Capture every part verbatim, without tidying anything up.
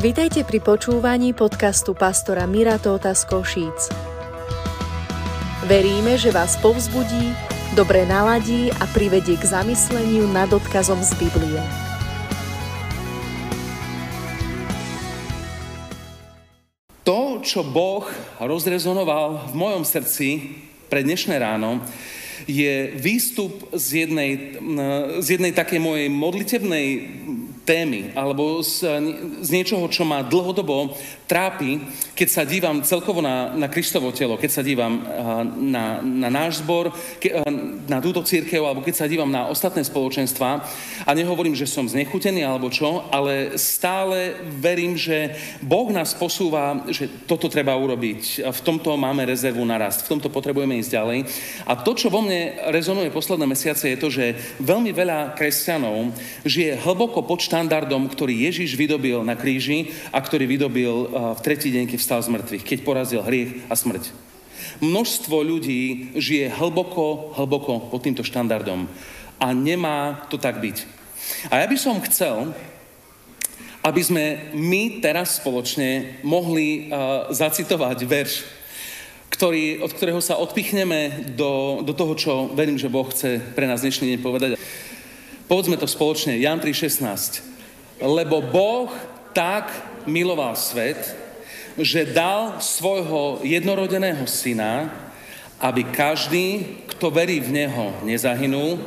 Vitajte pri počúvaní podcastu pastora Mira Tóta z Košíc. Veríme, že vás povzbudí, dobre naladí a privedie k zamysleniu nad odkazom z Biblie. To, čo Boh rozrezonoval v mojom srdci pre dnešné ráno, je výstup z jednej, z jednej takej mojej modlitebnej témy, alebo z, z niečoho, čo ma dlhodobo trápi, keď sa dívam celkovo na, na Kristovo telo, keď sa dívam na, na náš zbor, ke, na túto cirkev, alebo keď sa dívam na ostatné spoločenstvá. A nehovorím, že som znechutený, alebo čo, ale stále verím, že Boh nás posúva, že toto treba urobiť. V tomto máme rezervu na rast, v tomto potrebujeme ísť ďalej. A to, čo vo mne rezonuje posledné mesiace, je to, že veľmi veľa kresťanov žije hlboko počítané štandardom, ktorý Ježiš vydobil na kríži a ktorý vydobil v tretí deň, keď vstal z mŕtvych, keď porazil hriech a smrť. Množstvo ľudí žije hlboko, hlboko pod týmto štandardom a nemá to tak byť. A ja by som chcel, aby sme my teraz spoločne mohli uh, zacitovať verš, ktorý, od ktorého sa odpichneme do, do toho, čo verím, že Boh chce pre nás dnešný deň povedať. Povedzme to spoločne, Jan tri šestnásť. Lebo Boh tak miloval svet, že dal svojho jednorodeného syna, aby každý, kto verí v neho, nezahynul,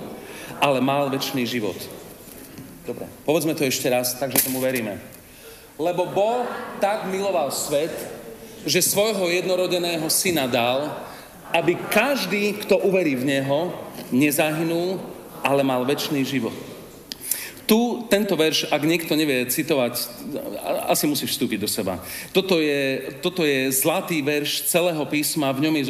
ale mal večný život. Dobre, povedzme to ešte raz, takže tomu veríme. Lebo Boh tak miloval svet, že svojho jednorodeného syna dal, aby každý, kto uverí v neho, nezahynul, ale mal večný život. Tu tento verš, ak niekto nevie citovať, asi musí vstúpiť do seba. Toto je, toto je zlatý verš celého písma, v ňom je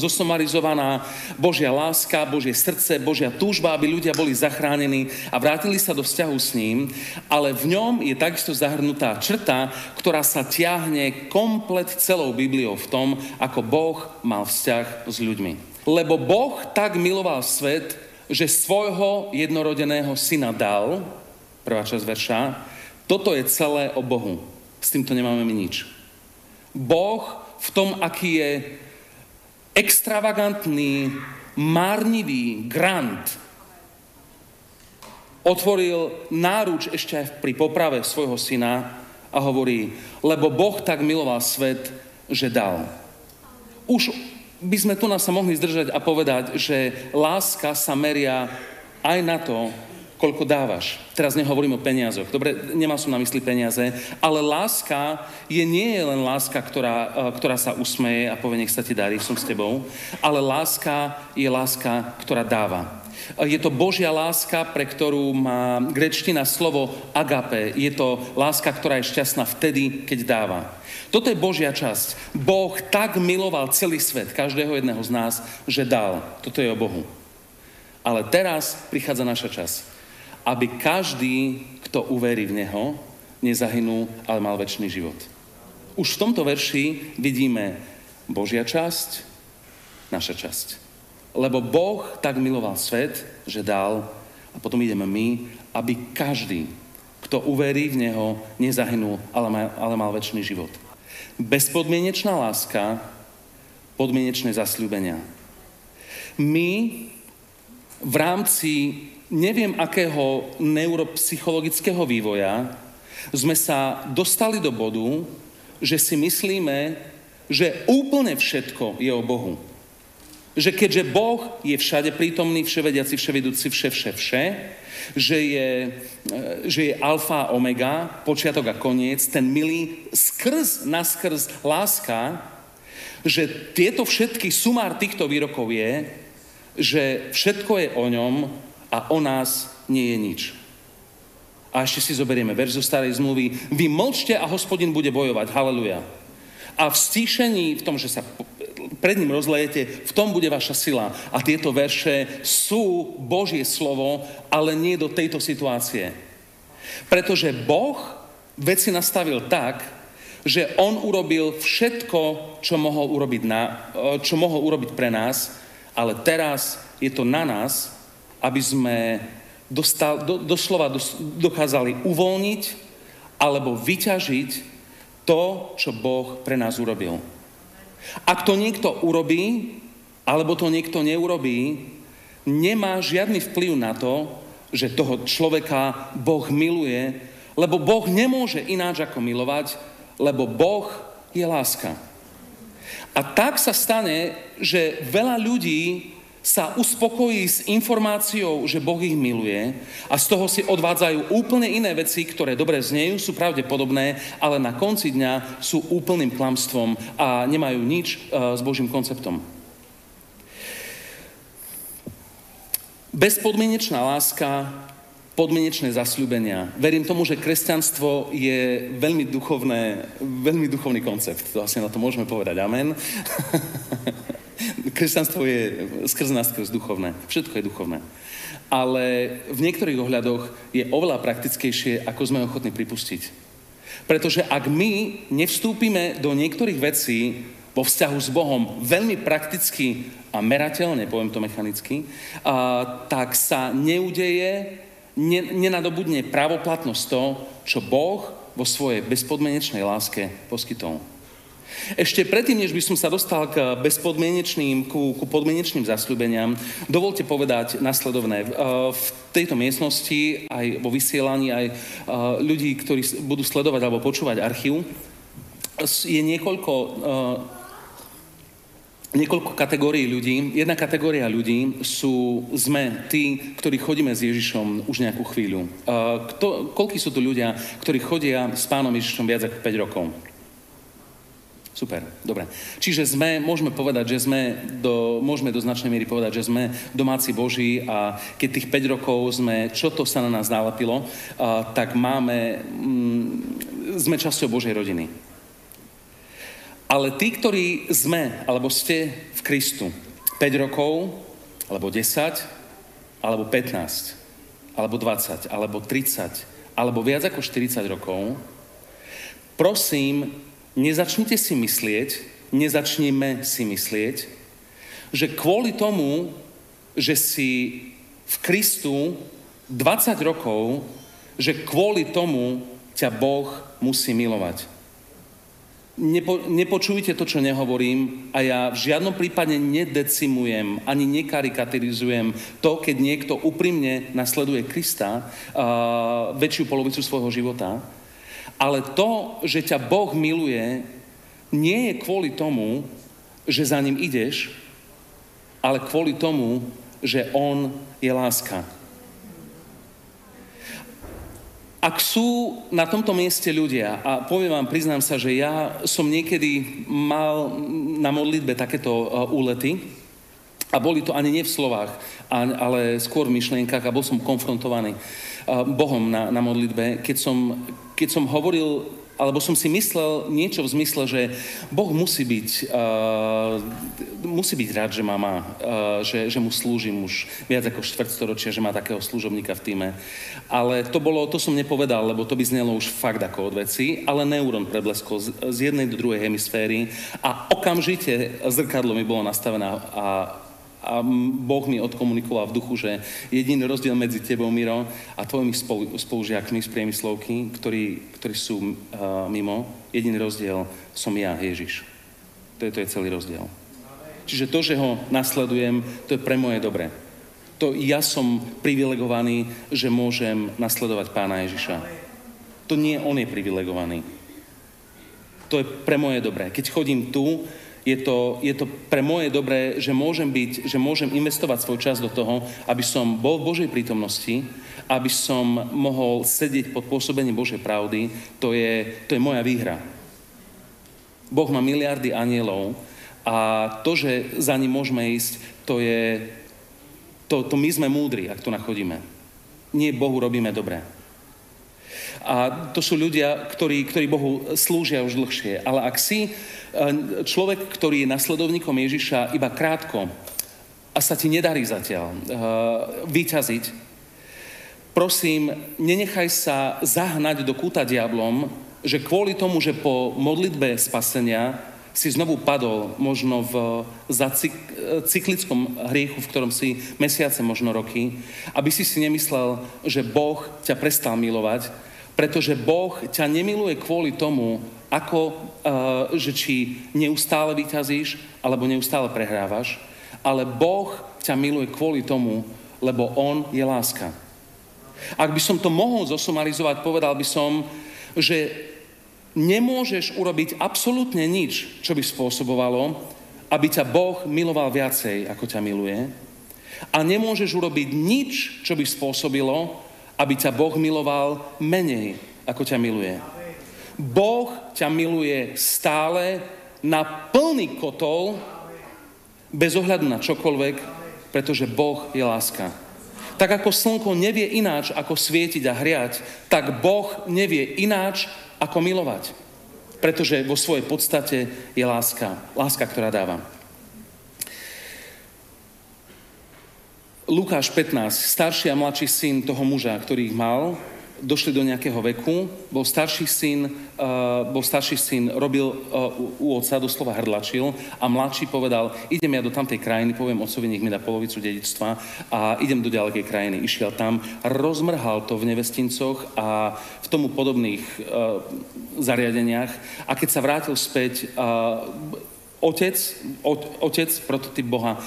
zosumarizovaná Božia láska, Božie srdce, Božia túžba, aby ľudia boli zachránení a vrátili sa do vzťahu s ním, ale v ňom je takisto zahrnutá črta, ktorá sa tiahne komplet celou Bibliou v tom, ako Boh mal vzťah s ľuďmi. Lebo Boh tak miloval svet, že svojho jednorodeného syna dal, prvá časť verša, toto je celé o Bohu. S týmto nemáme my nič. Boh v tom, aký je extravagantný, márnivý grant, otvoril náruč ešte pri poprave svojho syna a hovorí, lebo Boh tak miloval svet, že dal. Už by sme tu nás sa mohli zdržať a povedať, že láska sa meria aj na to, koľko dávaš. Teraz nehovorím o peniazoch. Dobre, nemal som na mysli peniaze, ale láska je nie je len láska, ktorá, ktorá sa usmeje a povie, nech sa ti darí, som s tebou, ale láska je láska, ktorá dáva. Je to Božia láska, pre ktorú má gréčtina slovo agape. Je to láska, ktorá je šťastná vtedy, keď dáva. Toto je Božia časť. Boh tak miloval celý svet, každého jedného z nás, že dal. Toto je o Bohu. Ale teraz prichádza naša časť. Aby každý, kto uverí v neho, nezahynul, ale mal večný život. Už v tomto verši vidíme Božia časť, naša časť. Lebo Boh tak miloval svet, že dal, a potom ideme my, aby každý, kto uverí v neho, nezahynul, ale mal, ale mal večný život. Bezpodmienečná láska, podmienečné zasľúbenia. My v rámci neviem akého neuropsychologického vývoja sme sa dostali do bodu, že si myslíme, že úplne všetko je o Bohu. Že keďže Boh je všade prítomný, vševediaci, vševedúci, vše, vše, vše, že je, že je alfa a omega, počiatok a koniec, ten milý skrz naskrz láska, že tieto všetky, sumár týchto výrokov je, že všetko je o ňom a o nás nie je nič. A ešte si zoberieme verš zo starej zmluvy. Vy mlčte a Hospodin bude bojovať. Haleluja. A v stíšení, v tom, že sa pred ním rozlejete, v tom bude vaša sila. A tieto verše sú Božie slovo, ale nie do tejto situácie. Pretože Boh veci nastavil tak, že on urobil všetko, čo mohol urobiť, na, čo mohol urobiť pre nás, ale teraz je to na nás, aby sme dostal, do, doslova dos, dokázali uvoľniť alebo vyťažiť to, čo Boh pre nás urobil. Ak to niekto urobí, alebo to niekto neurobí, nemá žiadny vplyv na to, že toho človeka Boh miluje, lebo Boh nemôže ináč ako milovať, lebo Boh je láska. A tak sa stane, že veľa ľudí sa uspokojí s informáciou, že Boh ich miluje a z toho si odvádzajú úplne iné veci, ktoré dobre znejú, sú pravdepodobné, ale na konci dňa sú úplným klamstvom a nemajú nič uh, s Božím konceptom. Bezpodmienečná láska, podmienečné zasľúbenia. Verím tomu, že kresťanstvo je veľmi duchovné, veľmi duchovný koncept. To asi na to môžeme povedať. Amen. Kresťanstvo je skrz nás skrz duchovné. Všetko je duchovné. Ale v niektorých ohľadoch je oveľa praktickejšie, ako sme ochotní pripustiť. Pretože ak my nevstúpime do niektorých vecí vo vzťahu s Bohom veľmi prakticky a merateľne, poviem to mechanicky, a, tak sa neudeje, ne, nenadobudne právoplatnosť to, čo Boh vo svojej bezpodmienečnej láske poskytol. Ešte predtým, než by som sa dostal k bezpodmienečným, ku, ku podmienečným zasľúbeniam, dovolte povedať nasledovné. V tejto miestnosti, aj vo vysielaní, aj ľudí, ktorí budú sledovať alebo počúvať archív, je niekoľko, niekoľko kategórií ľudí. Jedna kategória ľudí sú, sme tí, ktorí chodíme s Ježišom už nejakú chvíľu. Kto, koľkí sú tu ľudia, ktorí chodia s pánom Ježišom viac ako päť rokov? Super, dobre. Čiže sme, môžeme povedať, že sme, do, môžeme do značnej miery povedať, že sme domáci Boží a keď tých päť rokov sme, čo to sa na nás nalepilo, uh, tak máme, mm, sme časťou Božej rodiny. Ale tí, ktorí sme, alebo ste v Kristu, päť rokov, alebo desať, alebo pätnásť, alebo dvadsať, alebo tridsať, alebo viac ako štyridsať rokov, prosím, Nezačnite si myslieť, nezačneme si myslieť, že kvôli tomu, že si v Kristu dvadsať rokov, že kvôli tomu ťa Boh musí milovať. Nepo, nepočujte to, čo nehovorím a ja v žiadnom prípade nedecimujem ani nekarikaturizujem to, keď niekto úprimne nasleduje Krista uh, väčšiu polovicu svojho života. Ale to, že ťa Boh miluje, nie je kvôli tomu, že za ním ideš, ale kvôli tomu, že on je láska. Ak sú na tomto mieste ľudia, a poviem vám, priznám sa, že ja som niekedy mal na modlitbe takéto úlety, a boli to ani nie v slovách, ale skôr v myšlienkach a bol som konfrontovaný Bohom na, na modlitbe, keď som, keď som hovoril, alebo som si myslel niečo v zmysle, že Boh musí byť, uh, musí byť rád, že ma má, uh, že, že mu slúžim už viac ako štvrtstoročia, že má takého služobníka v tíme. Ale to bolo, to som nepovedal, lebo to by znelo už fakt ako od veci, ale neurón prebleskol z, z jednej do druhej hemisféry a okamžite zrkadlo mi bolo nastavené a A Boh mi odkomunikoval v duchu, že jediný rozdiel medzi tebou, Miro, a tvojimi spolu, spolužiakmi z priemyslovky, ktorí, ktorí sú uh, mimo, jediný rozdiel som ja, Ježiš. To je, to je celý rozdiel. Čiže to, že ho nasledujem, to je pre moje dobré. To ja som privilegovaný, že môžem nasledovať pána Ježiša. To nie on je privilegovaný. To je pre moje dobré. Keď chodím tu, Je to, je to pre moje dobré, že môžem byť, že môžem investovať svoj čas do toho, aby som bol v Božej prítomnosti, aby som mohol sedieť pod pôsobením Božej pravdy. To je, to je moja výhra. Boh má miliardy anielov a to, že za ním môžeme ísť, to je... To, to my sme múdri, ak tu nachodíme. Nie Bohu robíme dobré. A to sú ľudia, ktorí, ktorí Bohu slúžia už dlhšie. Ale ak si človek, ktorý je nasledovníkom Ježiša iba krátko a sa ti nedarí zatiaľ uh, vyťaziť, prosím, nenechaj sa zahnať do kúta diablom, že kvôli tomu, že po modlitbe spasenia si znovu padol možno v cyklickom hriechu, v ktorom si mesiace, možno roky, aby si si nemyslel, že Boh ťa prestal milovať, pretože Boh ťa nemiluje kvôli tomu, ako, že či neustále vyťazíš, alebo neustále prehrávaš, ale Boh ťa miluje kvôli tomu, lebo On je láska. Ak by som to mohol zosumarizovať, povedal by som, že nemôžeš urobiť absolútne nič, čo by spôsobovalo, aby ťa Boh miloval viacej, ako ťa miluje. A nemôžeš urobiť nič, čo by spôsobilo, aby ťa Boh miloval menej, ako ťa miluje. Boh ťa miluje stále na plný kotol, bez ohľadu na čokoľvek, pretože Boh je láska. Tak ako slnko nevie ináč, ako svietiť a hriať, tak Boh nevie ináč, ako milovať. Pretože vo svojej podstate je láska. Láska, ktorá dáva. Lukáš pätnásť. Starší a mladší syn toho muža, ktorý ich mal, došli do nejakého veku. Bol starší syn, uh, bol starší syn robil uh, u, u otca, doslova hrdlačil, a mladší povedal, idem ja do tamtej krajiny, poviem otcovi, nech mi dá polovicu dedičstva a idem do ďalekej krajiny. Išiel tam, rozmrhal to v nevestincoch a v tomu podobných uh, zariadeniach, a keď sa vrátil späť, uh, Otec, otec, prototyp Boha,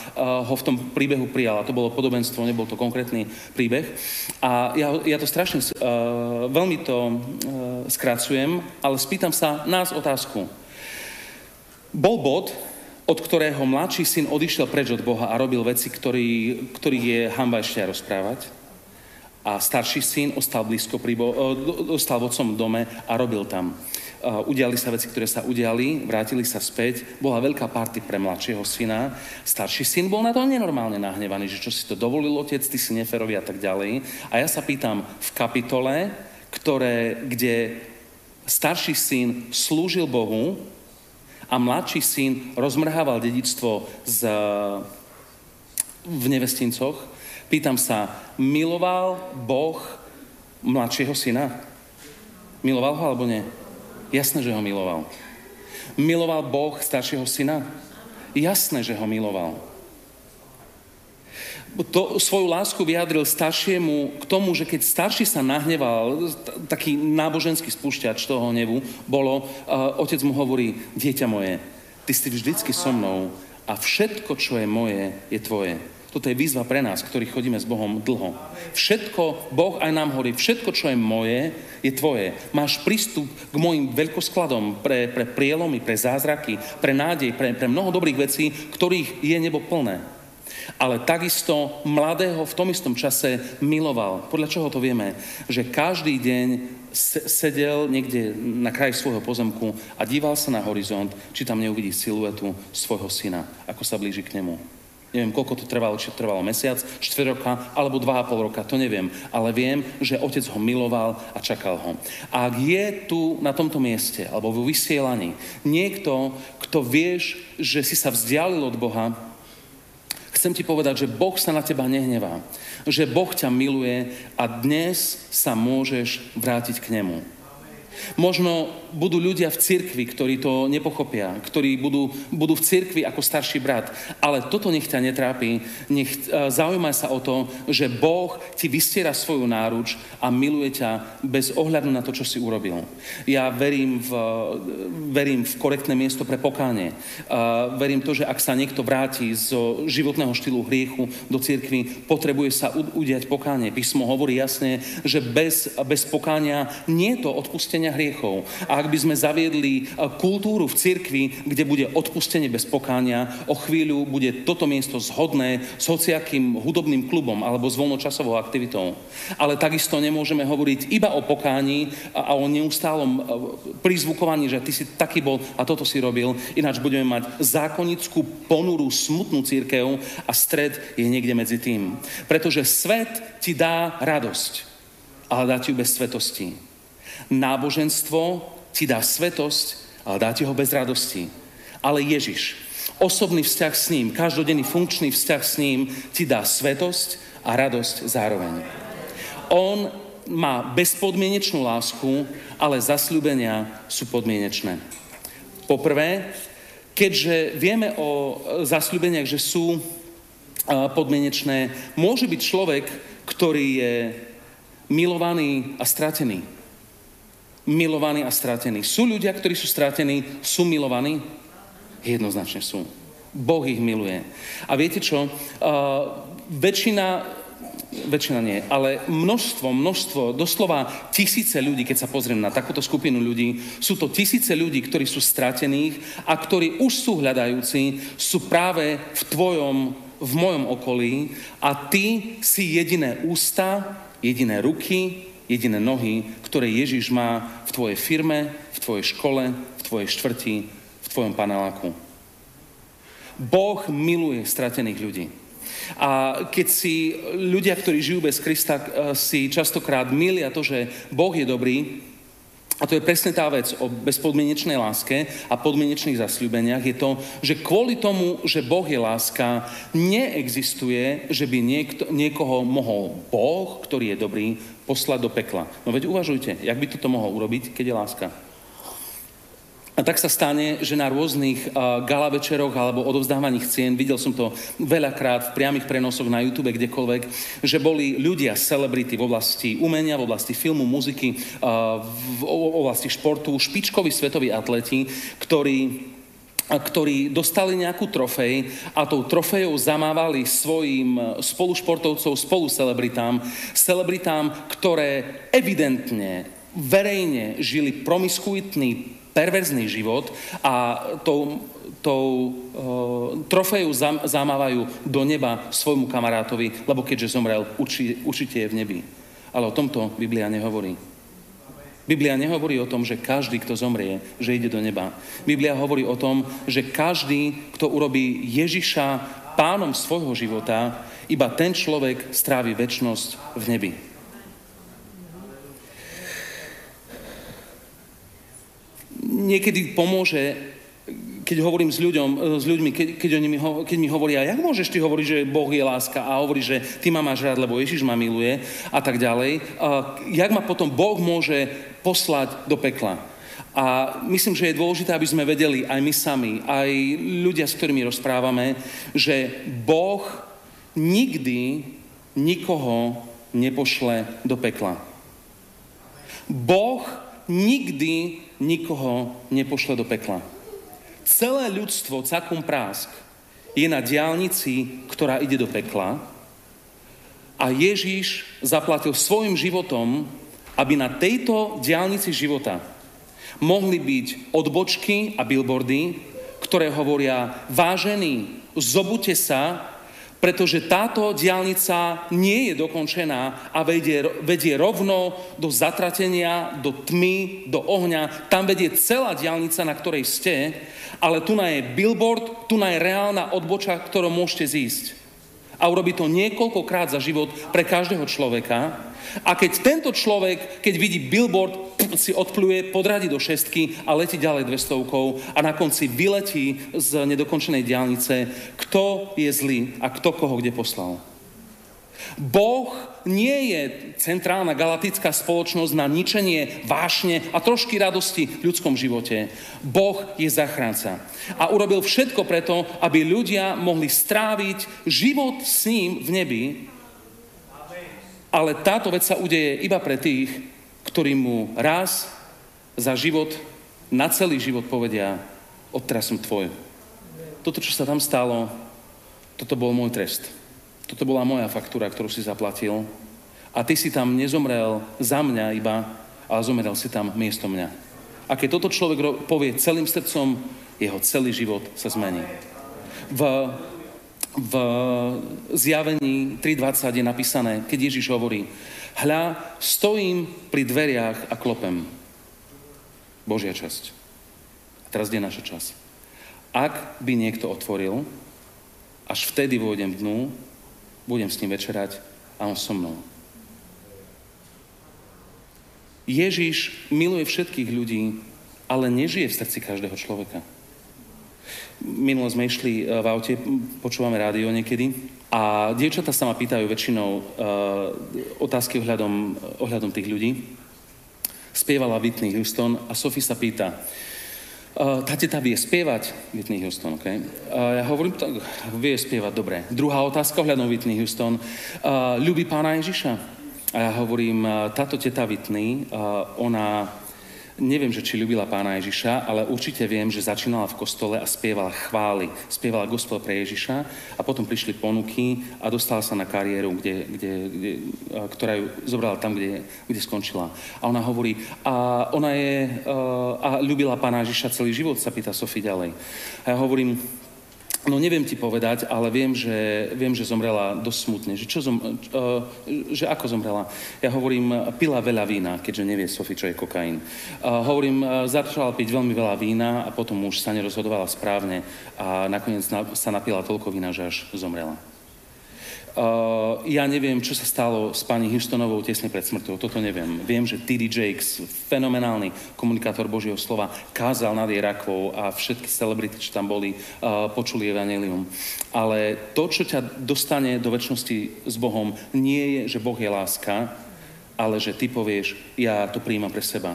ho v tom príbehu prijal. A to bolo podobenstvo, nebol to konkrétny príbeh. A ja, ja to strašne, veľmi to skracujem, ale spýtam sa nás otázku. Bol bod, od ktorého mladší syn odišiel preč od Boha a robil veci, ktorý, ktorý je hanba ešte rozprávať. A starší syn ostal blízko pri Bohu, ostal v otcom dome a robil tam. Uh, udiali sa veci, ktoré sa udiali, vrátili sa späť, bola veľká party pre mladšieho syna, starší syn bol na to nenormálne nahnevaný, že čo si to dovolil otec, ty si neférový a tak ďalej. A ja sa pýtam, v kapitole, ktoré, kde starší syn slúžil Bohu a mladší syn rozmrhával dedičstvo z, v nevestincoch, pýtam sa, miloval Boh mladšieho syna? Miloval ho alebo nie? Jasné, že ho miloval. Miloval Boh staršieho syna? Jasné, že ho miloval. To, svoju lásku vyjadril staršiemu k tomu, že keď starší sa nahneval, taký náboženský spúšťač toho hnevu bolo, uh, otec mu hovorí, dieťa moje, ty si vždycky so mnou a všetko, čo je moje, je tvoje. Toto je výzva pre nás, ktorí chodíme s Bohom dlho. Všetko, Boh aj nám hovorí, všetko, čo je moje, je tvoje. Máš prístup k mojim veľkoskladom pre, pre prielomy, pre zázraky, pre nádej, pre, pre mnoho dobrých vecí, ktorých je nebo plné. Ale takisto mladého v tom istom čase miloval. Podľa čoho to vieme? Že každý deň sedel niekde na kraji svojho pozemku a díval sa na horizont, či tam neuvidí siluetu svojho syna, ako sa blíži k nemu. Neviem, koľko to trvalo, či trvalo mesiac, štvrť roka, alebo dva a pol roka, to neviem. Ale viem, že otec ho miloval a čakal ho. A ak je tu na tomto mieste, alebo vo vysielaní, niekto, kto vieš, že si sa vzdialil od Boha, chcem ti povedať, že Boh sa na teba nehnevá. Že Boh ťa miluje a dnes sa môžeš vrátiť k nemu. Možno budú ľudia v cirkvi, ktorí to nepochopia, ktorí budú, budú v cirkvi ako starší brat, ale toto nech ťa netrápi, nech zaujímaj sa o to, že Boh ti vystiera svoju náruč a miluje ťa bez ohľadu na to, čo si urobil. Ja verím v, verím v korektné miesto pre pokánie. Verím to, že ak sa niekto vráti z životného štýlu hriechu do cirkvi, potrebuje sa udiať pokánie. Písmo hovorí jasne, že bez, bez pokánia nie je to odpustenie hriechov. A ak by sme zaviedli kultúru v cirkvi, kde bude odpustenie bez pokánia, o chvíľu bude toto miesto zhodné s hociakým hudobným klubom alebo s voľnočasovou aktivitou. Ale takisto nemôžeme hovoriť iba o pokání a o neustálom prizvukovaní, že ty si taký bol a toto si robil, ináč budeme mať zákonickú, ponurú, smutnú cirkev a stred je niekde medzi tým. Pretože svet ti dá radosť, ale dá ti ju bez svetosti. Náboženstvo ti dá svetosť, ale dá ti ho bez radosti. Ale Ježiš, osobný vzťah s ním, každodenný funkčný vzťah s ním ti dá svetosť a radosť zároveň. On má bezpodmienečnú lásku, ale zasľúbenia sú podmienečné. Poprvé, keďže vieme o zasľúbeniach, že sú podmienečné, môže byť človek, ktorý je milovaný a stratený. milovaní a stratení. Sú ľudia, ktorí sú stratení, sú milovaní? Jednoznačne sú. Boh ich miluje. A viete čo? Uh, väčšina... Väčšina nie, ale množstvo, množstvo, doslova tisíce ľudí, keď sa pozriem na takúto skupinu ľudí, sú to tisíce ľudí, ktorí sú stratených a ktorí už sú hľadajúci, sú práve v tvojom, v mojom okolí a ty si jediné ústa, jediné ruky, jediné nohy, ktoré Ježiš má v tvojej firme, v tvojej škole, v tvojej štvrti, v tvojom paneláku. Boh miluje stratených ľudí. A keď si ľudia, ktorí žijú bez Krista, si častokrát milia to, že Boh je dobrý, a to je presne tá vec o bezpodmienečnej láske a podmienečných zasľúbeniach, je to, že kvôli tomu, že Boh je láska, neexistuje, že by niekto, niekoho mohol Boh, ktorý je dobrý, poslať do pekla. No veď uvažujte, jak by toto mohol urobiť, keď je láska. A tak sa stane, že na rôznych gala večeroch alebo odovzdávaných cien, videl som to veľakrát v priamých prenosoch na YouTube, kdekoľvek, že boli ľudia, celebrity v oblasti umenia, v oblasti filmu, muziky, v oblasti športu, špičkoví svetoví atleti, ktorí, ktorí dostali nejakú trofej a tou trofejou zamávali svojim spolušportovcom, spolucelebritám, celebritám, ktoré evidentne, verejne žili promiskuitný, perverzný život a tou, tou e, trofeju zam, zamávajú do neba svojmu kamarátovi, lebo keďže zomrel, uči, určite je v nebi. Ale o tomto Biblia nehovorí. Biblia nehovorí o tom, že každý, kto zomrie, že ide do neba. Biblia hovorí o tom, že každý, kto urobí Ježiša pánom svojho života, iba ten človek strávi večnosť v nebi. Niekedy pomôže, keď hovorím s, ľuďom, s ľuďmi, keď, keď, oni mi, ho, keď mi hovoria, jak môžeš ty hovoriť, že Boh je láska a hovorí, že ty ma máš rád, lebo Ježiš ma miluje a tak ďalej. A jak ma potom Boh môže poslať do pekla? A myslím, že je dôležité, aby sme vedeli aj my sami, aj ľudia, s ktorými rozprávame, že Boh nikdy nikoho nepošle do pekla. Boh nikdy nikoho nepošle do pekla. Celé ľudstvo, cakum prásk, je na diaľnici, ktorá ide do pekla a Ježiš zaplatil svojim životom, aby na tejto diaľnici života mohli byť odbočky a billboardy, ktoré hovoria: vážení, zobudte sa, pretože táto diaľnica nie je dokončená a vedie, vedie rovno do zatratenia, do tmy, do ohňa. Tam vedie celá diaľnica, na ktorej ste, ale tu na je billboard, tu na je reálna odboča, ktorou môžete zísť. A urobí to niekoľkokrát za život pre každého človeka. A keď tento človek, keď vidí billboard, si odpluje, podradí do šestky a letí ďalej dvestovkou a na konci vyletí z nedokončenej diaľnice. Kto je zlý a kto koho kde poslal? Boh nie je centrálna galaktická spoločnosť na ničenie vášne a trošky radosti v ľudskom živote. Boh je zachránca a urobil všetko preto, aby ľudia mohli stráviť život s ním v nebi, ale táto vec sa udeje iba pre tých, ktorý mu raz za život, na celý život povedia: odteraz som tvoj. Toto, čo sa tam stalo, toto bol môj trest. Toto bola moja faktúra, ktorú si zaplatil. A ty si tam nezomrel za mňa iba, ale zomrel si tam miesto mňa. A keď toto človek povie celým srdcom, jeho celý život sa zmení. V, v Zjavení tri dvadsať je napísané, keď Ježiš hovorí: hľa, stojím pri dveriach a klopem. Božia časť. A teraz je naša čas. Ak by niekto otvoril, až vtedy vôjdem dnu, budem s ním večerať a on so mnou. Ježiš miluje všetkých ľudí, ale nežije v srdci každého človeka. Minulo sme išli v aute, počúvame rádio niekedy, a dievčatá sa ma pýtajú väčšinou uh, otázky ohľadom, ohľadom tých ľudí. Spievala Whitney Houston a Sofia sa pýta: uh, tá teta vie spievať? Whitney Houston, ok? Uh, ja hovorím, tak vie spievať, dobre. Druhá otázka ohľadom Whitney Houston: uh, ľubí pána Ježiša? A ja hovorím, táto teta Whitney, uh, ona Neviem, že či ľúbila pána Ježiša, ale určite viem, že začínala v kostole a spievala chvály, spievala gospel pre Ježiša a potom prišli ponuky a dostala sa na kariéru, kde, kde, kde, ktorá ju zobrala tam, kde, kde skončila. A ona hovorí, a ona je, a ľúbila pána Ježiša celý život, sa pýta Sofie ďalej. A ja hovorím, no neviem ti povedať, ale viem, že, viem, že zomrela dosť smutne. Že, čo zom, uh, že ako zomrela? Ja hovorím, pila veľa vína, keďže nevie Sofi, čo je kokain. Uh, hovorím, uh, začala piť veľmi veľa vína a potom už sa nerozhodovala správne a nakoniec na, sa napila toľko vína, že až zomrela. Uh, ja neviem, čo sa stalo s pani Houstonovou tesne pred smrťou, toto neviem. Viem, že té dé. Jakes, fenomenálny komunikátor Božieho slova, kázal nad jej rakvou a všetky celebrity, čo tam boli, uh, počuli evanjelium. Ale to, čo ťa dostane do večnosti s Bohom, nie je, že Boh je láska, ale že ty povieš, ja to prijímam pre seba.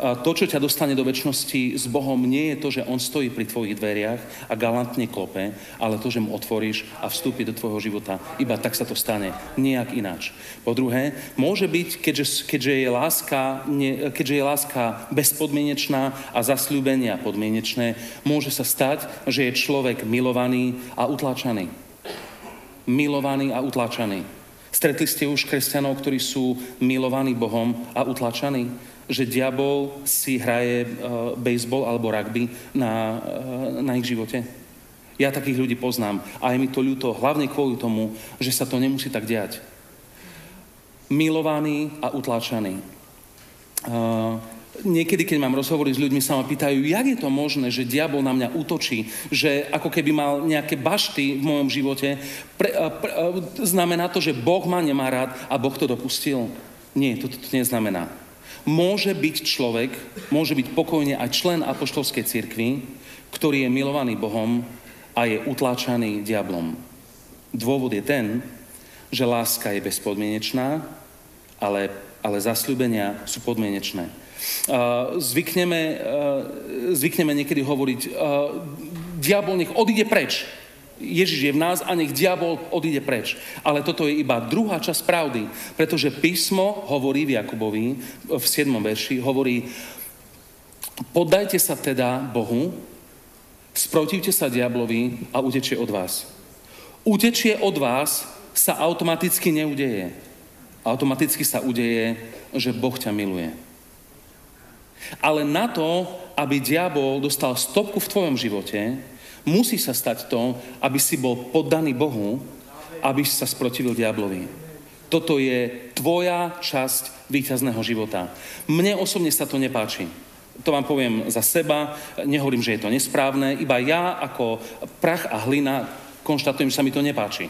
Uh, to, čo ťa dostane do večnosti s Bohom, nie je to, že On stojí pri tvojich dveriach a galantne klope, ale to, že mu otvoríš a vstúpi do tvojho života. Iba tak sa to stane, nejak ináč. Po druhé, môže byť, keďže, keďže, je, láska, ne, keďže je láska bezpodmienečná a zasľúbenia podmienečné, môže sa stať, že je človek milovaný a utláčaný. Milovaný a utláčaný. Stretli ste už kresťanov, ktorí sú milovaní Bohom a utláčaní? Že diabol si hraje uh, baseball alebo rugby na, uh, na ich živote. Ja takých ľudí poznám a je mi to ľúto, hlavne kvôli tomu, že sa to nemusí tak diať. Milovaný a utláčaný. Uh, niekedy, keď mám rozhovory s ľuďmi, sa ma pýtajú, jak je to možné, že diabol na mňa útočí, že ako keby mal nejaké bašty v mojom živote. Pre, uh, pre, uh, znamená to, že Boh ma nemá rád a Boh to dopustil? Nie, toto to, to neznamená. Môže byť človek, môže byť pokojne aj člen Apoštolskej cirkvi, ktorý je milovaný Bohom a je utláčaný diablom. Dôvod je ten, že láska je bezpodmienečná, ale, ale zasľúbenia sú podmienečné. Uh, zvykneme, uh, zvykneme niekedy hovoriť, uh, diabol nech odíde preč. Ježiš je v nás a nech diabol odíde preč. Ale toto je iba druhá časť pravdy, pretože písmo hovorí v Jakubovi, v siedmom verši, hovorí, poddajte sa teda Bohu, sprotivte sa diablovi a utečie od vás. Utečie od vás sa automaticky neudeje. Automaticky sa udeje, že Boh ťa miluje. Ale na to, aby diabol dostal stopku v tvojom živote, musí sa stať to, aby si bol poddaný Bohu, aby si sa sprotivil diablovi. Toto je tvoja časť víťazného života. Mne osobne sa to nepáči. To vám poviem za seba, nehovorím, že je to nesprávne, iba ja ako prach a hlina konštatujem, že sa mi to nepáči.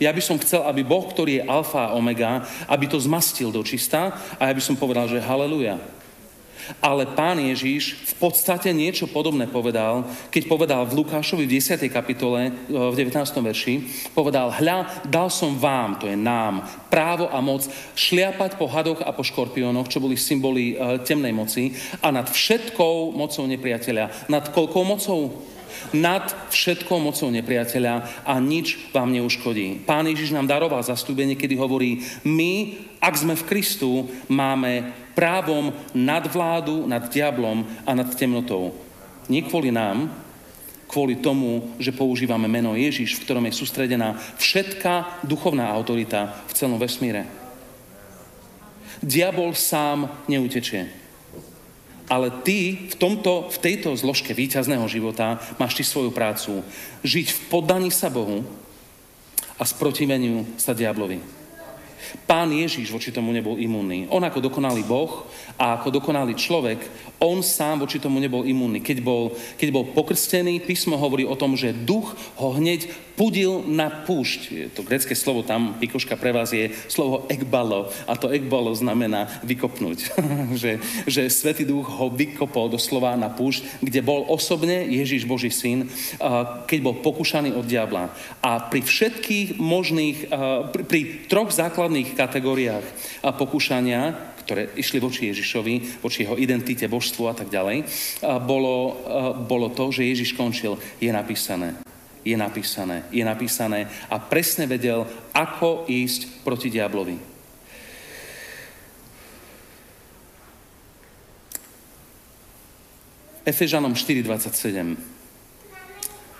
Ja by som chcel, aby Boh, ktorý je alfa a omega, aby to zmastil do čista a ja by som povedal, že haleluja. Ale pán Ježiš v podstate niečo podobné povedal, keď povedal v Lukášovi v desiatej kapitole, v devätnástom verši, povedal, hľa, dal som vám, to je nám, právo a moc šliapať po hadoch a po škorpiónoch, čo boli symboly e, temnej moci, a nad všetkou mocou nepriateľa. Nad koľkou mocou? Nad všetkou mocou nepriateľa a nič vám neuškodí. Pán Ježiš nám daroval zasľúbenie, kedy hovorí, my, ak sme v Kristu, máme právom nad vládu, nad diablom a nad temnotou. Nie kvôli nám, kvôli tomu, že používame meno Ježiš, v ktorom je sústredená všetká duchovná autorita v celom vesmíre. Diabol sám neutečie. Ale ty v, tomto, v tejto zložke víťazného života máš ty svoju prácu. Žiť v poddaní sa Bohu a sprotiveniu sa diablovi. Pán Ježiš voči tomu nebol imunný. On ako dokonalý Boh a ako dokonalý človek, on sám voči tomu nebol imunný. Keď bol, keď bol pokrstený, písmo hovorí o tom, že duch ho hneď pudil na púšť. Je to grécké slovo tam, pikoška pre vás, je slovo ekbalo. A to ekbalo znamená vykopnúť. že, že Svätý Duch ho vykopol doslova na púšť, kde bol osobne Ježiš, Boží syn, keď bol pokúšaný od diabla. A pri všetkých možných, pri, pri troch základných kategóriách pokúšania, ktoré išli voči Ježišovi, voči jeho identite, božstvu a tak ďalej, bolo, bolo to, že Ježiš končil, je napísané, je napísané, je napísané a presne vedel, ako ísť proti diablovi. Efežanom štyri dvadsaťsedem.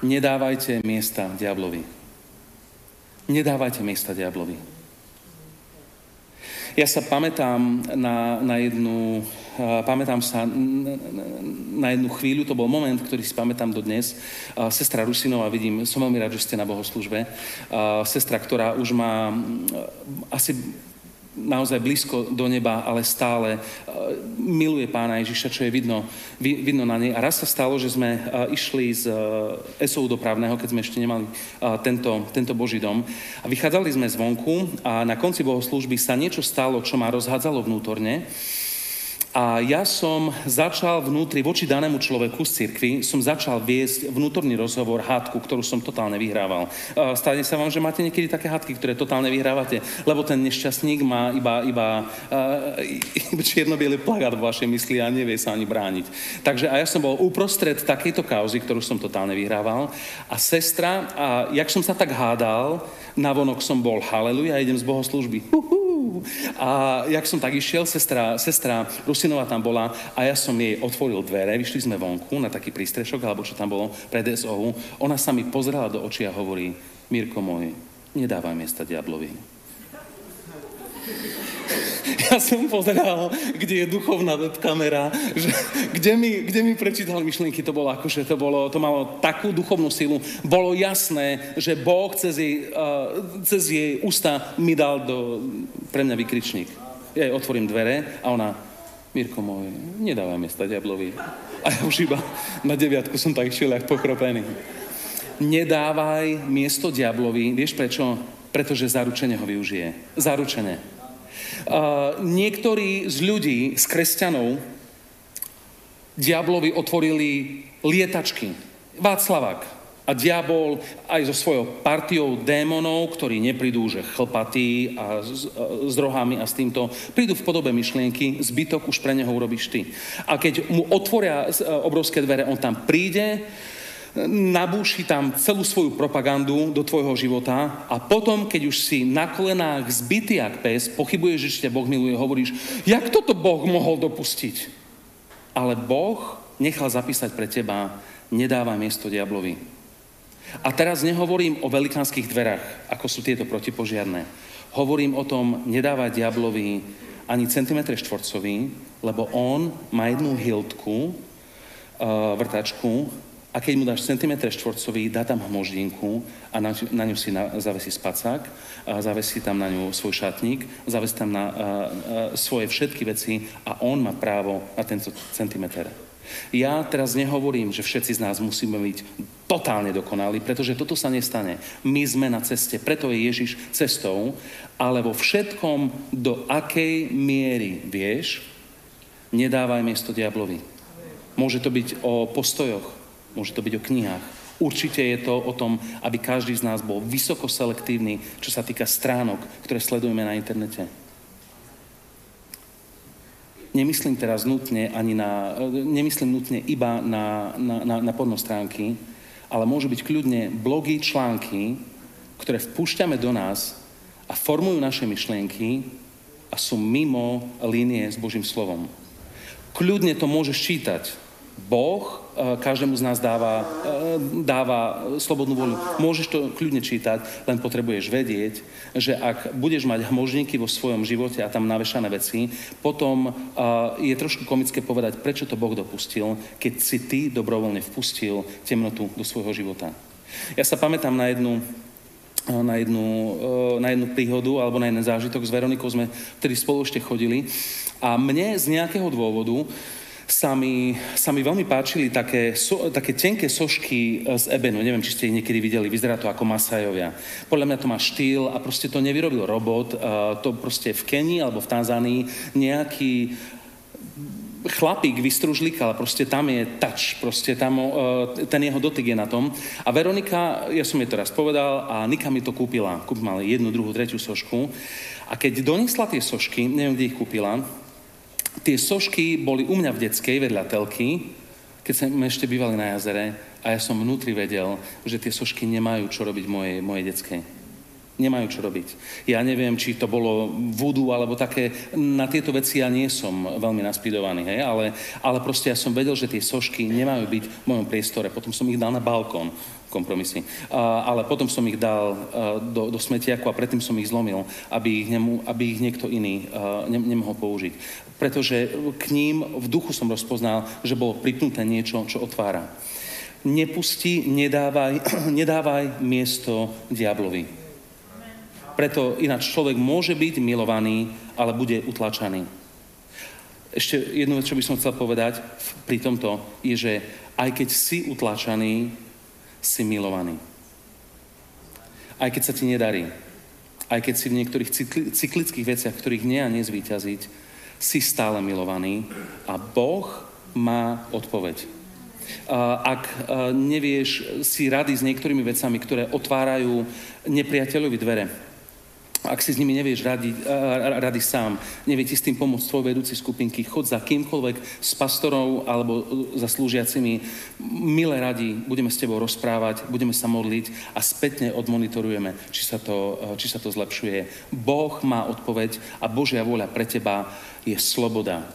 Nedávajte miesta diablovi. Nedávajte miesta diablovi. Ja sa pamätám na, na jednu, uh, pamätám sa na, na jednu chvíľu, to bol moment, ktorý si pamätám dodnes. Uh, sestra Rusinová, vidím, som veľmi rád, že ste na bohoslužbe. Uh, sestra, ktorá už má uh, asi naozaj blízko do neba, ale stále miluje Pána Ježiša, čo je vidno, vidno na nej. A raz sa stalo, že sme išli z es ó u dopravného, keď sme ešte nemali tento, tento Boží dom. A vychádzali sme zvonku a na konci bohoslúžby sa niečo stalo, čo ma rozhádzalo vnútorne. A ja som začal vnútri, voči danému človeku z cirkvi, som začal viesť vnútorný rozhovor, hádku, ktorú som totálne vyhrával. Stane sa vám, že máte niekedy také hádky, ktoré totálne vyhrávate, lebo ten nešťastník má iba, iba, iba čierno-bielý plagát v vašej mysli a nevie sa ani brániť. Takže a ja som bol uprostred takejto kauzy, ktorú som totálne vyhrával. A sestra, a jak som sa tak hádal, navonok som bol, haleluja, idem z bohoslúžby. Uhu. A jak som tak išiel, sestra, sestra Rusinová tam bola a ja som jej otvoril dvere, vyšli sme vonku na taký prístrešok, alebo čo tam bolo pred es ó u. Ona sa mi pozrela do očí a hovorí: Mirko môj, nedávaj miesta diablovi. Ja som pozeral, kde je duchovná webkamera, že, kde, mi, kde mi prečítal myšlienky, to bolo akože, to bolo, to malo takú duchovnú silu. Bolo jasné, že Boh cez jej, uh, cez jej ústa mi dal do, pre mňa vykričník. Ja jej otvorím dvere a ona: Mirko môj, nedávaj miesta diablovi. A ja už iba na deviatku som tak šiel, jak pochropený. Nedávaj miesto diablovi, vieš prečo? Pretože zaručene ho využije. Zaručene. Uh, niektorí z ľudí, z kresťanov, diablovi otvorili lietačky. Václavák. A diabol aj so svojou partiou démonov, ktorí neprídu, že chlpatí a s, a s rohami a s týmto, prídu v podobe myšlienky, zbytok už pre neho urobíš ty. A keď mu otvoria obrovské dvere, on tam príde, nabúši tam celú svoju propagandu do tvojho života a potom, keď už si na kolenách zbitý jak pes, pochybuješ, že ťa Boh miluje, hovoríš: jak toto Boh mohol dopustiť? Ale Boh nechal zapísať pre teba: nedávaj miesto diablovi. A teraz nehovorím o velikánskych dverách, ako sú tieto protipožiarné. Hovorím o tom: nedávaj diablovi ani centimetre štvorcový, lebo on má jednu hildku, vrtačku, a keď mu dáš centimetre štvorcový, dá tam hmoždinku a na, na ňu si na, zavesí spacák, a zavesí tam na ňu svoj šatník, zavesí tam na a, a, svoje všetky veci a on má právo na tento centimeter. Ja teraz nehovorím, že všetci z nás musíme byť totálne dokonalí, pretože toto sa nestane. My sme na ceste, preto je Ježiš cestou, ale vo všetkom, do akej miery vieš, nedávaj miesto diablovi. Môže to byť o postojoch, môže to byť o knihách. Určite je to o tom, aby každý z nás bol vysoko selektívny, čo sa týka stránok, ktoré sledujeme na internete. Nemyslím teraz nutne, ani na, nemyslím nutne iba na, na, na, na pornostránky, ale môžu byť kľudne blogy, články, ktoré vpúšťame do nás a formujú naše myšlienky a sú mimo línie s Božím slovom. Kľudne to môžeš čítať. Boh každému z nás dáva, dáva slobodnú voľu. Môžeš to kľudne čítať, len potrebuješ vedieť, že ak budeš mať hmožníky vo svojom živote a tam navešané veci, potom je trošku komické povedať, prečo to Boh dopustil, keď si ty dobrovoľne vpustil temnotu do svojho života. Ja sa pamätám na jednu na jednu, na jednu príhodu alebo na jeden zážitok. S Veronikou sme vtedy spolu ešte chodili a mne z nejakého dôvodu Sa mi, sa mi veľmi páčili také, so, také tenké sošky z ebenu. Neviem, či ste ich niekedy videli. Vyzerá to ako Masajovia. Podľa mňa to má štýl a proste to nevyrobil robot. Uh, to proste v Kenii alebo v Tanzánii nejaký chlapík vystružlík, ale proste tam je touch. Proste tam, uh, ten jeho dotyk je na tom. A Veronika, ja som jej to raz povedal a Nika mi to kúpila. Kúpila jednu, druhú, tretiu sošku. A keď doniesla tie sošky, neviem, kde ich kúpila, tie sošky boli u mňa v detskej vedľa telky, keď sme ešte bývali na jazere a ja som vnútri vedel, že tie sošky nemajú čo robiť moje, moje detskej. Nemajú čo robiť. Ja neviem, či to bolo voodoo alebo také, na tieto veci ja nie som veľmi naspidovaný, hej, ale, ale proste ja som vedel, že tie sošky nemajú byť v mojom priestore. Potom som ich dal na balkón, kompromisy. Uh, ale potom som ich dal uh, do, do smetiaku a predtým som ich zlomil, aby ich, nemu, aby ich niekto iný uh, ne, nemohol použiť. Pretože k ním v duchu som rozpoznal, že bolo pripnuté niečo, čo otvára. Nepusti, nedávaj, nedávaj miesto diablovi. Preto ináč človek môže byť milovaný, ale bude utlačaný. Ešte jednu vec, čo by som chcel povedať pri tomto, je, že aj keď si utlačaný, si milovaný. Aj keď sa ti nedarí, aj keď si v niektorých cyklických veciach, v ktorých nie a nezvíťaziť, si stále milovaný a Boh má odpoveď. Ak nevieš si rady s niektorými vecami, ktoré otvárajú nepriateľovi dvere, ak si s nimi nevieš rady, rady sám, nevie ti s tým pomôcť tvoj vedúci skupinky, chod za kýmkoľvek, s pastorov alebo za slúžiacimi, milé radi, budeme s tebou rozprávať, budeme sa modliť a spätne odmonitorujeme, či sa to, či sa to zlepšuje. Boh má odpoveď a Božia vôľa pre teba je sloboda.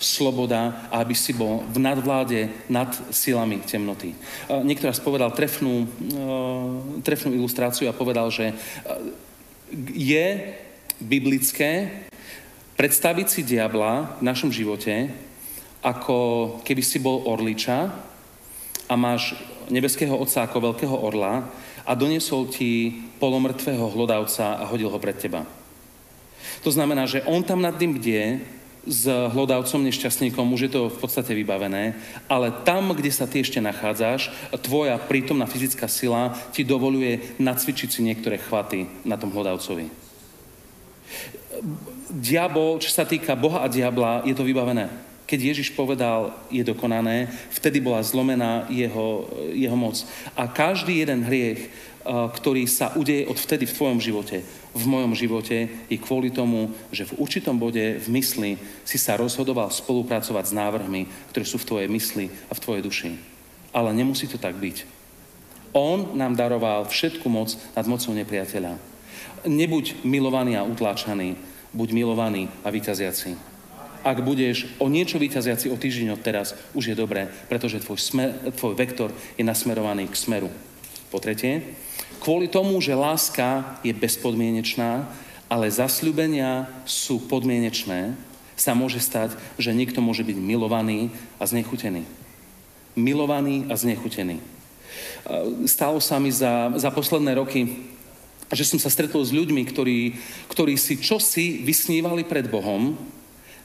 Sloboda, aby si bol v nadvláde nad silami temnoty. Niekto raz povedal trefnú, trefnú ilustráciu a povedal, že je biblické predstaviť si diabla v našom živote, ako keby si bol orliča a máš nebeského otca ako veľkého orla a doniesol ti polomrtvého hlodavca a hodil ho pred teba. To znamená, že on tam nad tým bdie, s hlodavcom nešťastníkom, už je to v podstate vybavené, ale tam, kde sa ty ešte nachádzaš, tvoja prítomná fyzická sila ti dovoluje nacvičiť si niektoré chvaty na tom hlodavcovi. Diabol, čo sa týka Boha a diabla, je to vybavené. Keď Ježiš povedal, je dokonané, vtedy bola zlomená jeho, jeho moc. A každý jeden hriech, ktorý sa udeje od vtedy v tvojom živote, v mojom živote, je kvôli tomu, že v určitom bode v mysli si sa rozhodoval spolupracovať s návrhmi, ktoré sú v tvojej mysli a v tvojej duši. Ale nemusí to tak byť. On nám daroval všetku moc nad mocou nepriateľa. Nebuď milovaný a utláčaný, buď milovaný a víťaziaci. Ak budeš o niečo vyťaziaci o týždeň od teraz, už je dobré, pretože tvoj, smer, tvoj vektor je nasmerovaný k smeru. Po tretie, kvôli tomu, že láska je bezpodmienečná, ale zasľúbenia sú podmienečné, sa môže stať, že niekto môže byť milovaný a znechutený. Milovaný a znechutený. Stalo sa mi za, za posledné roky, že som sa stretol s ľuďmi, ktorí, ktorí si čosi vysnívali pred Bohom,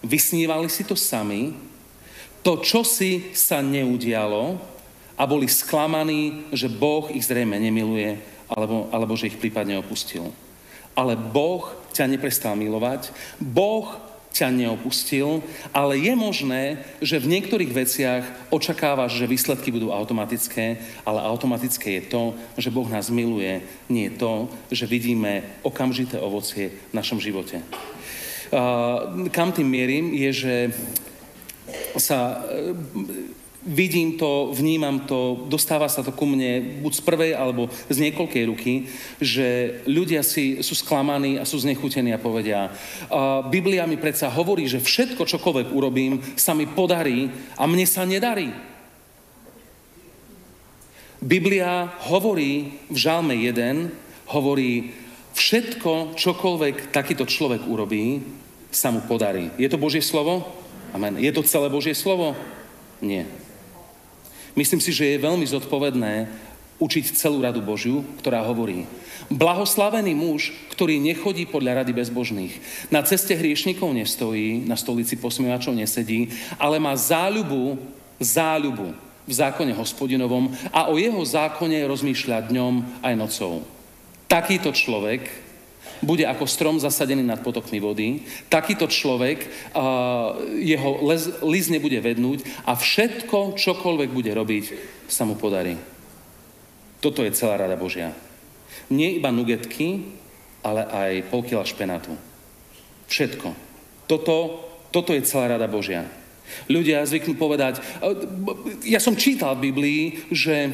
vysnívali si to sami, to čosi sa neudialo a boli sklamaní, že Boh ich zrejme nemiluje alebo, alebo že ich prípadne opustil. Ale Boh ťa neprestal milovať, Boh ťa neopustil, ale je možné, že v niektorých veciach očakávaš, že výsledky budú automatické, ale automatické je to, že Boh nás miluje, nie to, že vidíme okamžité ovocie v našom živote. Uh, kam tým mierim, je, že sa uh, vidím to, vnímam to, dostáva sa to ku mne buď z prvej, alebo z niekoľkej ruky, že ľudia si, sú sklamaní a sú znechutení a povedia, uh, Biblia mi predsa hovorí, že všetko, čokoľvek urobím, sa mi podarí a mne sa nedarí. Biblia hovorí v Žalme jeden, hovorí, všetko, čokoľvek takýto človek urobí, sa mu podarí. Je to Božie slovo? Amen. Je to celé Božie slovo? Nie. Myslím si, že je veľmi zodpovedné učiť celú radu Božiu, ktorá hovorí: blahoslavený muž, ktorý nechodí podľa rady bezbožných, na ceste hriešnikov nestojí, na stolici posmievačov nesedí, ale má záľubu, záľubu v zákone Hospodinovom a o jeho zákone rozmýšľa dňom aj nocou. Takýto človek bude ako strom zasadený nad potokmi vody, takýto človek, uh, jeho list nebude vednúť a všetko, čokoľvek bude robiť, sa mu podarí. Toto je celá rada Božia. Nie iba nugetky, ale aj pol kila špenátu. Všetko. Toto, toto je celá rada Božia. Ľudia zvyknú povedať, ja som čítal v Biblii, že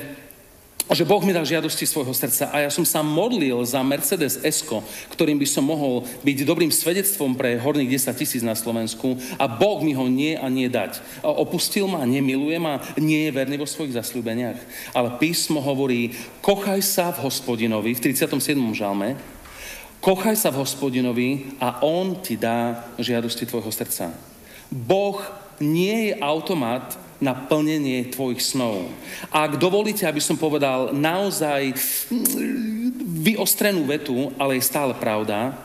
že Boh mi dal žiadosti svojho srdca a ja som sa modlil za Mercedes S-ko, ktorým by som mohol byť dobrým svedectvom pre horných desať tisíc na Slovensku a Boh mi ho nie a nie dať. Opustil ma, nemiluje ma, nie je verný vo svojich zasľúbeniach. Ale písmo hovorí, kochaj sa v Hospodinovi, v tridsiatom siedmom žalme, kochaj sa v Hospodinovi a on ti dá žiadosti tvojho srdca. Boh nie je automat na plnenie tvojich snov. A ak dovolíte, aby som povedal naozaj vyostrenú vetu, ale je stále pravda,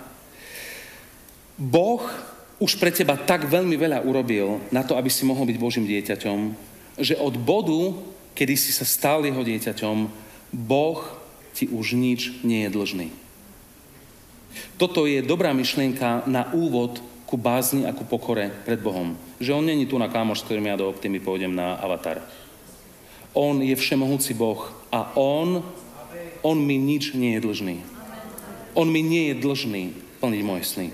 Boh už pre teba tak veľmi veľa urobil na to, aby si mohol byť Božím dieťaťom, že od bodu, kedy si sa stal jeho dieťaťom, Boh ti už nič nie je dlžný. Toto je dobrá myšlienka na úvod ku bázni a ku pokore pred Bohom. Že on není tu na kámoš, s ktorým ja do Optimy pôjdem na Avatar. On je všemohúci Boh a on, on mi nič nie je dlžný. On mi nie je dlžný plniť moje sny.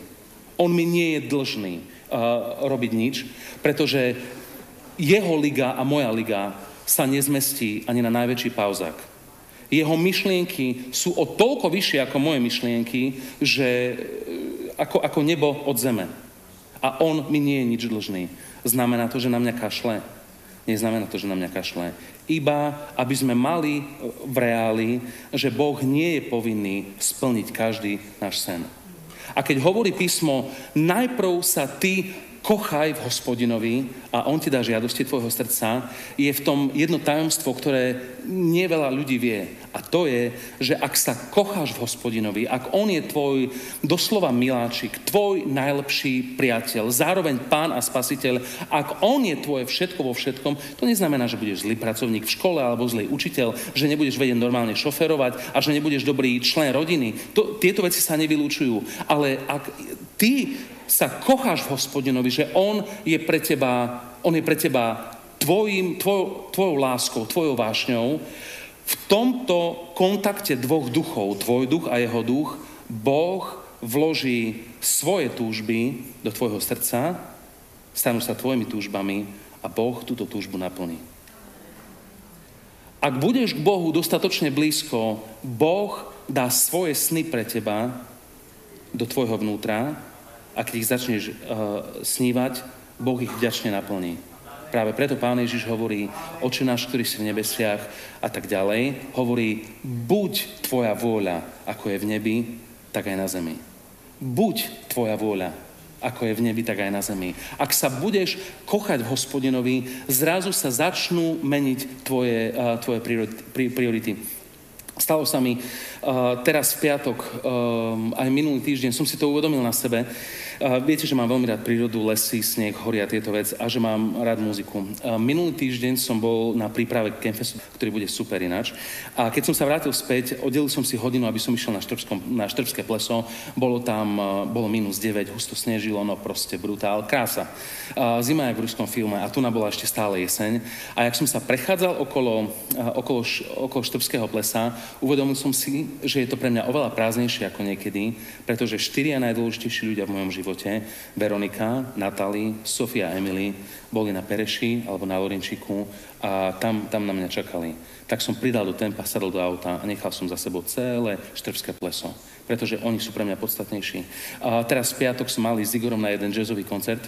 On mi nie je dlžný uh, robiť nič, pretože jeho liga a moja liga sa nezmestí ani na najväčší pauzák. Jeho myšlienky sú o toľko vyššie ako moje myšlienky, že ako, ako nebo od zeme. A on mi nie je nič dlžný. Znamená to, že na mňa kašle? Neznamená to, že na mňa kašle. Iba, aby sme mali v reáli, že Boh nie je povinný splniť každý náš sen. A keď hovorí písmo, najprv sa ty kochaj v Hospodinovi a on ti dá žiadosti tvojho srdca, je v tom jedno tajomstvo, ktoré neveľa ľudí vie. A to je, že ak sa kocháš v Hospodinovi, ak on je tvoj doslova miláčik, tvoj najlepší priateľ, zároveň pán a spasiteľ, ak on je tvoje všetko vo všetkom, to neznamená, že budeš zlý pracovník v škole alebo zlý učiteľ, že nebudeš vedieť normálne šoferovať a že nebudeš dobrý člen rodiny. To, tieto veci sa nevylúčujú. Ale ak ty sa kocháš v Hospodinovi, že on je pre teba, on je pre teba tvojim, tvoj, tvojou láskou, tvojou vášňou. V tomto kontakte dvoch duchov, tvoj duch a jeho duch, Boh vloží svoje túžby do tvojho srdca, stanú sa tvojimi túžbami a Boh túto túžbu naplní. Ak budeš k Bohu dostatočne blízko, Boh dá svoje sny pre teba do tvojho vnútra. A keď ich začneš uh, snívať, Boh ich vďačne naplní. Práve preto Pán Ježiš hovorí, Oče náš, ktorý si v nebesiach a tak ďalej, hovorí, buď tvoja vôľa, ako je v nebi, tak aj na zemi. Buď tvoja vôľa, ako je v nebi, tak aj na zemi. Ak sa budeš kochať v Hospodinovi, zrazu sa začnú meniť tvoje, uh, tvoje priority. Stalo sa mi uh, teraz v piatok, uh, aj minulý týždeň, som si to uvedomil na sebe. Uh, viete, že mám veľmi rád prírodu, lesy, sneh, horia, tieto vec a že mám rád muziku. Uh, minulý týždeň som bol na príprave k Campfestu, ktorý bude super ináč. A keď som sa vrátil späť, oddelil som si hodinu, aby som išiel na, na Štrbské pleso. Bolo tam, uh, bolo mínus deväť, husto snežilo, no proste brutál, krása. Uh, zima je v ruskom filme a tu bola ešte stále jeseň. A jak som sa prechádzal okolo, uh, okolo, š, okolo Štrbského plesa, uvedomil som si, že je to pre mňa oveľa prázdnejšie ako niekedy, pretože štyria najdôležitejší ľudia v mojom živote, Veronika, Natali, Sofia a Emily, boli na Pereši alebo na Lorinčíku a tam, tam na mňa čakali. Tak som pridal do tempa, sadol do auta a nechal som za sebou celé Štrbské pleso, pretože oni sú pre mňa podstatnejší. A teraz v piatok som mali s Igorom na jeden jazzový koncert.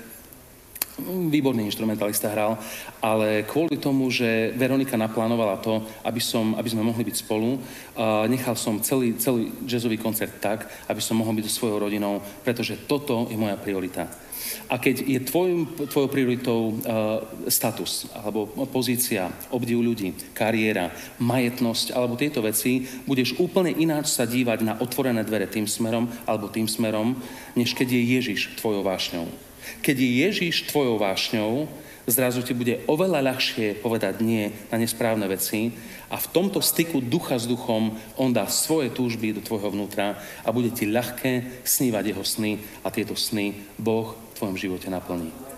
Výborný instrumentalista hral, ale kvôli tomu, že Veronika naplánovala to, aby, som, aby sme mohli byť spolu, uh, nechal som celý, celý jazzový koncert tak, aby som mohol byť so svojou rodinou, pretože toto je moja priorita. A keď je tvojim, tvojou prioritou uh, status, alebo pozícia, obdiv ľudí, kariéra, majetnosť, alebo tieto veci, budeš úplne ináč sa dívať na otvorené dvere tým smerom, alebo tým smerom, než keď je Ježiš tvojou vášňou. Keď je Ježiš tvojou vášňou, zrazu ti bude oveľa ľahšie povedať nie na nesprávne veci a v tomto styku ducha s duchom on dá svoje túžby do tvojho vnútra a bude ti ľahké snívať jeho sny a tieto sny Boh v tvojom živote naplní.